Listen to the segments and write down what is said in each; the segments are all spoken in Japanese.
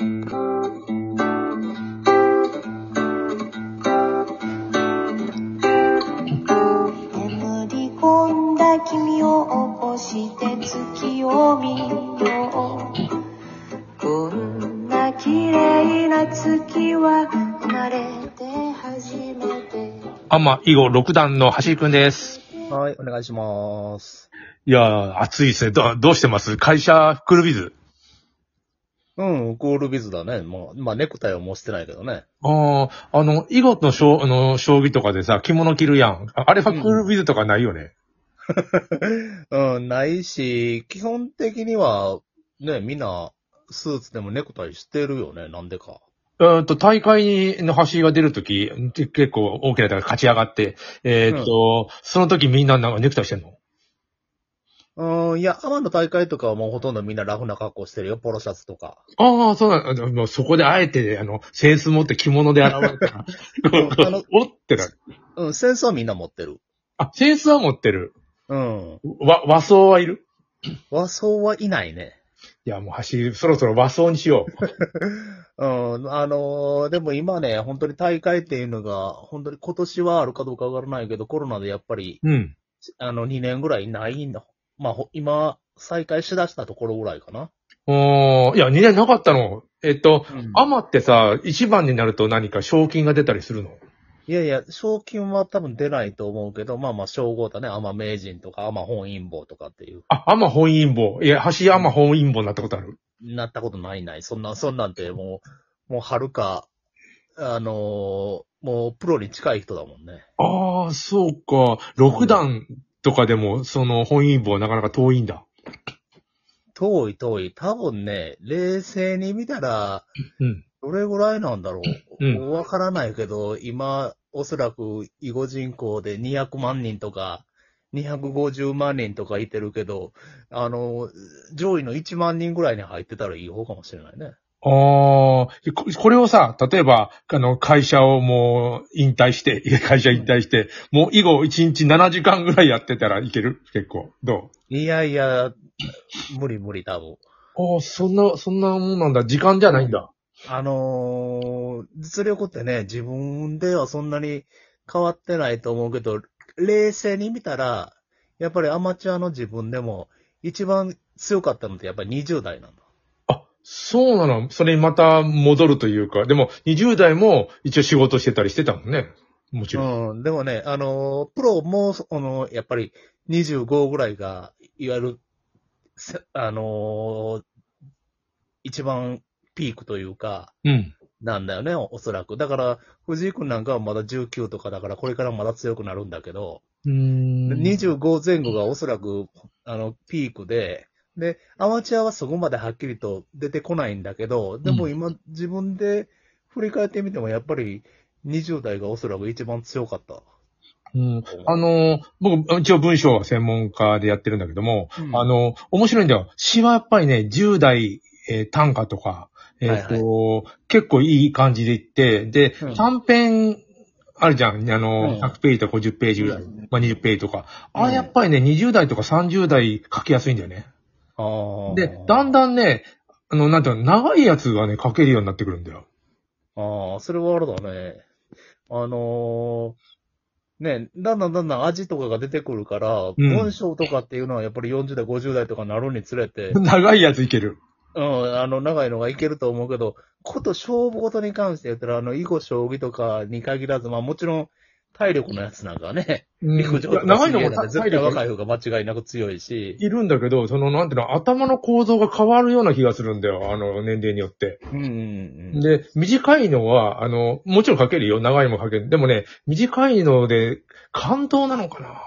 眠り込んだ君を起こして月を見よう。こんな綺麗な月は生まれて初めて。天囲碁六段の橋井くんです。はい、お願いします。いや、暑いですね。どうしてます？会社、クールビズ。うん、クールビズだね。もう、まあ、ネクタイはもうしてないけどね。囲碁の将棋とかでさ、着物着るやん。あれはクールビズとかないよね。うん、うん、ないし、基本的には、ね、みんな、スーツでもネクタイしてるよね。なんでか。大会の橋が出るとき、結構大きな大会勝ち上がって、そのときみんななんかネクタイしてんの？いや、アマの大会とかはもうほとんどみんなラフな格好してるよ。ポロシャツとか。ああ、そうなんだ。もうそこであえて、センス持って着物で現れたら。おってなる。うん、センスはみんな持ってる。あ、センスは持ってる。うん。和装はいる？和装はいないね。いや、もうそろそろ和装にしよう。うん、でも今ね、本当に大会っていうのが、本当に今年はあるかどうかわからないけど、コロナでやっぱり、うん、2年ぐらいないんだ。まあ、今、再開しだしたところぐらいかな。いや、2年なかったの。アマってさ、一番になると何か賞金が出たりするの？いやいや、賞金は多分出ないと思うけど、まあまあ、称号だね。アマ名人とか、アマ本因坊とかっていう。あ、アマ本因坊。いや、アマ本因坊になったことある？なったことない。そんなんて、もうはるか、もうプロに近い人だもんね。ああ、そうか。六段とかでも、その本因坊はなかなか遠いんだ。遠い。多分ね、冷静に見たら、うん。どれぐらいなんだろう。うん。わからないけど、今、おそらく、囲碁人口で200万人とか、250万人とかいてるけど、上位の1万人ぐらいに入ってたらいい方かもしれないね。これをさ、例えば、会社をもう、会社引退して、もう、囲碁1日7時間ぐらいやってたらいける？結構。どう？いやいや、無理、多分。ああ、そんなもんなんだ。時間じゃないんだ。実力ってね、自分ではそんなに変わってないと思うけど、冷静に見たら、やっぱりアマチュアの自分でも、一番強かったのってやっぱり20代なんだ。あ、そうなの。それにまた戻るというか、でも20代も一応仕事してたりしてたもんね。もちろん。うん、でもね、プロも、やっぱり25ぐらいが、いわゆる、一番、ピークというか、うん、なんだよね、おそらく。だから、藤井君なんかはまだ19とかだから、これからまだ強くなるんだけど、25前後がおそらく、ピークで、で、アマチュアはそこまではっきりと出てこないんだけど、でも今、自分で振り返ってみても、やっぱり20代がおそらく一番強かった。うん、僕、一応文章は専門家でやってるんだけども、うん、面白いんだよ。詩はやっぱりね、10代、短歌とか、はいはい、結構いい感じでいって、で、うん、短編あるじゃん、うん、100ページとか50ページぐらい、うん、まあ、20ページとか。あれやっぱりね、20代とか30代書きやすいんだよね。あで、だんだんね、なんていうの、長いやつがね、書けるようになってくるんだよ。ああ、それはあれだね。ね、だんだん味とかが出てくるから、うん、文章とかっていうのはやっぱり40代、50代とかなるにつれて。長いやついける。うん、長いのがいけると思うけど、勝負事に関して言ったら、囲碁将棋とかに限らず、まあもちろん、体力のやつなんかね、陸上とか長いのも絶対若い方が間違いなく強いし。いるんだけど、なんていうの、頭の構造が変わるような気がするんだよ、年齢によって。うん。で、短いのは、もちろん書けるよ、長いも書ける。でもね、短いので、感動なのかな。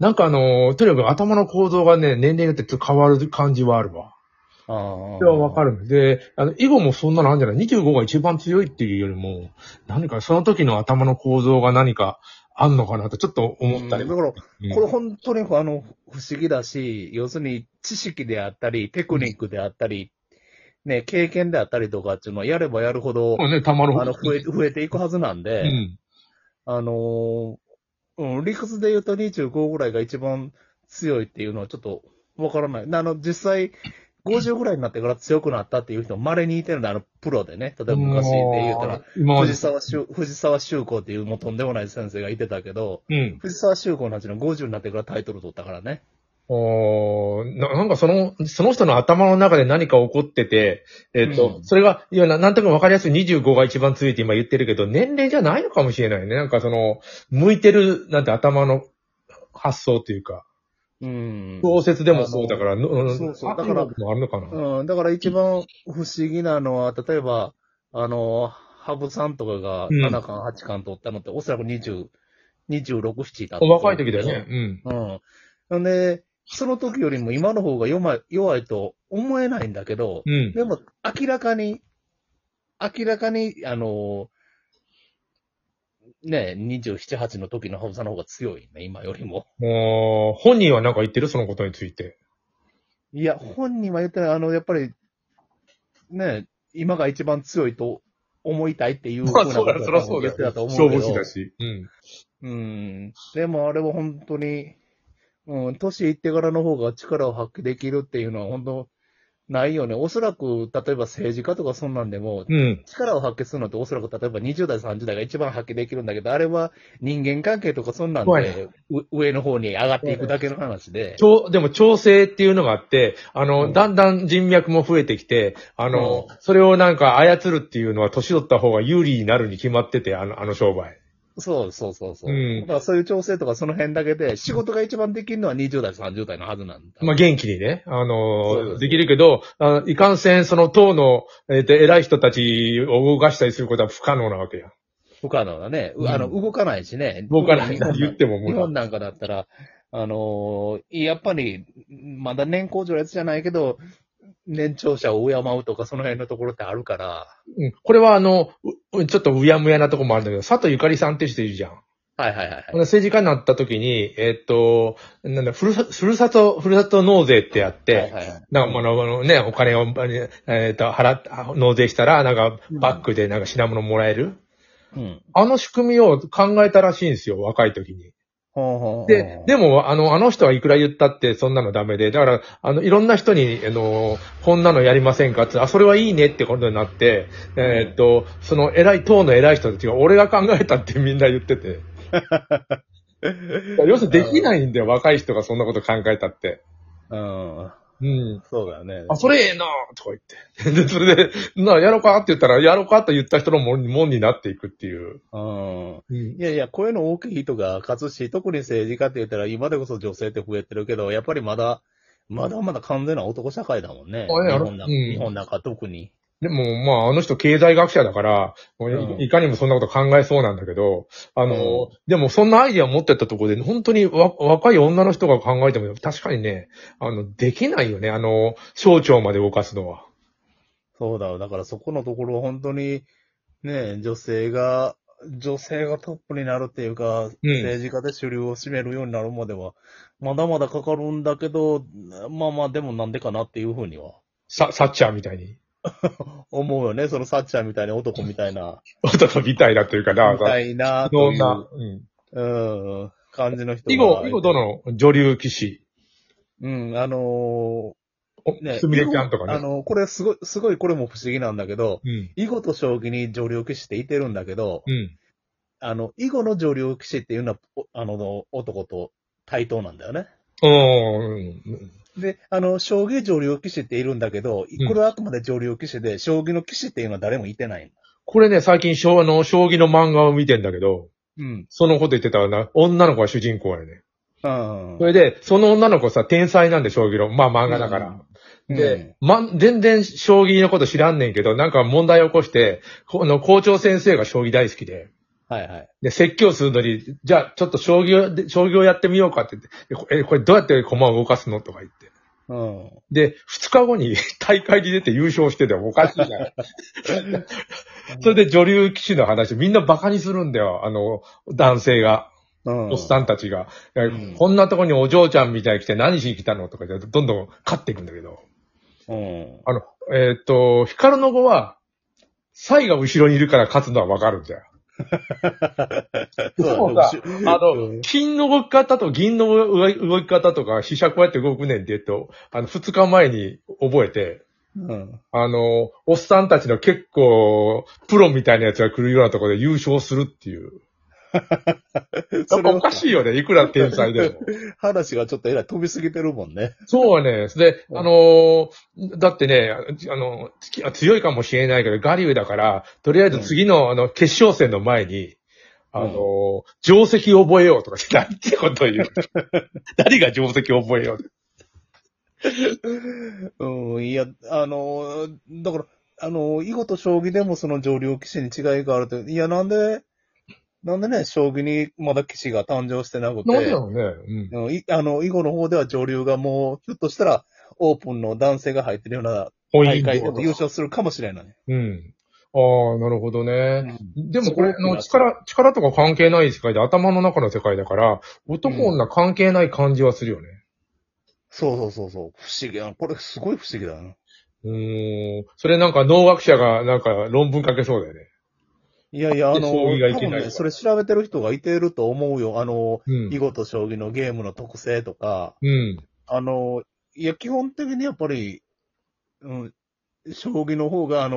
なんかとにかく頭の構造がね、年齢によって変わる感じはあるわ。ああ。ではわかる。で、囲碁もそんなのあるんじゃない？ 25 が一番強いっていうよりも、何かその時の頭の構造が何かあんのかなとちょっと思ったり。だから、これ本当に不思議だし、要するに知識であったり、テクニックであったり、ね、経験であったりとかっていうのはやればやるほど、ね、たまるほど増えていくはずなんで、うん、理屈で言うと25ぐらいが一番強いっていうのはちょっとわからない。実際、50ぐらいになってから強くなったっていう人稀にいてるんだ、プロでね。例えば昔で言ったら、藤沢修子っていうもうとんでもない先生がいてたけど、うん、藤沢修子のうちの50になってからタイトル取ったからね。なんかその人の頭の中で何か起こってて、うん、それが、いや、なんとなくわかりやすい25が一番強いって今言ってるけど、年齢じゃないのかもしれないね。なんか向いてる、なんて頭の発想というか。うん。小説でもそうだから、そう。だから、あるのかな。うん。だから一番不思議なのは、例えば、羽生さんとかが7巻、8巻取ったのって、おそらく26、7だった。若い時だよね。うん。うん。で、その時よりも今の方が弱いと思えないんだけど、うん、でも明らかに、27、8の時の羽生さんの方が強いね、今よりも。本人は何か言ってるそのことについて。いや、本人は言ってない。やっぱり、ね、今が一番強いと思いたいっていうふうなことだと思うけど。まあ、そうだ、勝負師だし。うん。でもあれは本当に、うん、年いってからの方が力を発揮できるっていうのは本当ないよね。おそらく、例えば政治家とかそんなんでも、うん、力を発揮するのっておそらく例えば20代、30代が一番発揮できるんだけど、あれは人間関係とかそんなんで、上の方に上がっていくだけの話で。でも調整っていうのがあって、だんだん人脈も増えてきて、それをなんか操るっていうのは年取った方が有利になるに決まってて、あの商売。そう。うん、だからそういう調整とかその辺だけで、仕事が一番できるのは20代、30代のはずなんだ。まあ元気にね、できるけど、いかんせんその党の、偉い人たちを動かしたりすることは不可能なわけや。不可能だね。動かないしね。動かない。言ってももう。日本なんかだったら、やっぱり、まだ年功序列じゃないけど、年長者を敬うとか、その辺のところってあるから。うん。これはちょっとうやむやなとこもあるんだけど、佐藤ゆかりさんって人いるじゃん。はい。政治家になった時に、なんだ、ふるさと納税ってやって、なんかね、お金を、納税したら、なんか、バッグでなんか品物もらえる。うん。あの仕組みを考えたらしいんですよ、若い時に。でも、あの人はいくら言ったってそんなのダメで、だから、いろんな人に、こんなのやりませんかって、それはいいねってことになって、その党の偉い人たちが、俺が考えたってみんな言ってて。要するにできないんだよ、若い人がそんなこと考えたって。うん。そうだよね。それええなとか言って。で、それで、やろうかって言ったら、やろうかと言った人のもんになっていくっていう。いや、声の大きい人が勝つし、特に政治家って言ったら、今でこそ女性って増えてるけど、やっぱりまだ完全な男社会だもんね。日本なんか特に。でも、まあ、あの人経済学者だから、いかにもそんなこと考えそうなんだけど、でもそんなアイディアを持ってったところで、本当に若い女の人が考えても、確かにね、できないよね、省庁まで動かすのは。そうだよ。だからそこのところ本当に、ね、女性がトップになるっていうか、政治家で主流を占めるようになるまでは、まだまだかかるんだけど、まあ、でもなんでかなっていうふうには。サッチャーみたいに。思うよね。そのサッチャーみたいな男みたいな。男みたいなというかな。みたいな。そんな、感じの人。囲碁どの女流棋士。すみれちゃんとかね。これすごいこれも不思議なんだけど、囲碁と将棋に女流棋士っていてるんだけど、囲碁の女流棋士っていうのは、男と対等なんだよね。で、将棋女流棋士っているんだけど、これはあくまで女流棋士で、将棋の棋士っていうのは誰もいてないんだ。これね、最近、将棋の漫画を見てんだけど、そのこと言ってたらな、女の子が主人公やね。それで、その女の子さ、天才なんで、将棋の、まあ漫画だから。で、全然将棋のこと知らんねんけど、なんか問題を起こして、校長先生が将棋大好きで、で、説教するのに、じゃあ、ちょっと将棋をやってみようかって言って、これどうやって駒を動かすのとか言って。で、2日後に大会に出て優勝しててもおかしいじゃない。それで女流棋士の話、みんな馬鹿にするんだよ、男性が。おっさんたちが。こんなとこにお嬢ちゃんみたいに来て何しに来たのとか言って、どんどん勝っていくんだけど。ヒカルの碁は、サイが後ろにいるから勝つのはわかるんだよ。そうさ、金の動き方と銀の動き方とか、飛車こうやって動くねんって言うと、2日前に覚えて、うん、おっさんたちの結構、プロみたいなやつが来るようなところで優勝するっていう。それおかしいよね、いくら天才でも。話がちょっとえらい飛びすぎてるもんね。そうね。で、だってね、強いかもしれないけど、我流だから、とりあえず次の、決勝戦の前に、定石を覚えようとかって、なんてこと言う。誰が定石を覚えようって。うん、いや、だから、囲碁と将棋でもその女流棋士に違いがあると、いや、なんでね、将棋にまだ棋士が誕生してなくて。なんだろうね。うん。囲碁の方では女流がもう、ひょっとしたら、オープンの男性が入ってるような大会でも優勝するかもしれない。うん。ああ、なるほどね。うん、でもこれの力とか関係ない世界で、頭の中の世界だから、男女関係ない感じはするよね。うん、そう。不思議だな。これすごい不思議だな。それなんか農学者がなんか論文書けそうだよね。いやいや、多分ね、それ調べてる人がいてると思うよ。囲碁と将棋のゲームの特性とか。うん。いや、基本的にやっぱり、将棋の方が、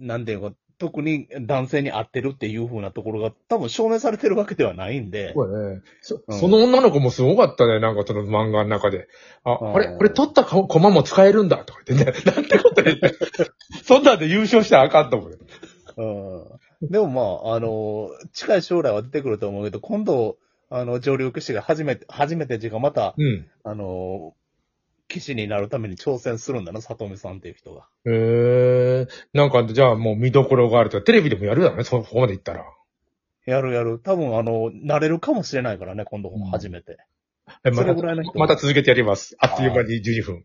なんていうか、特に男性に合ってるっていう風なところが多分証明されてるわけではないんで。そうね。その女の子もすごかったね、なんかその漫画の中で。あれ、これ取った駒も使えるんだとか言ってね。なんてこと言って。そんなんで優勝したらあかんと思う。うん、でもまあ、近い将来は出てくると思うけど、今度、女流棋士が初めて時間また、棋士になるために挑戦するんだな、里見さんっていう人が。へえ。なんか、じゃあもう見どころがあるとか、テレビでもやるだろうね、そこまで行ったら。やる。多分、慣れるかもしれないからね、今度初めて。それぐらいの人。また続けてやります。あっという間に12分。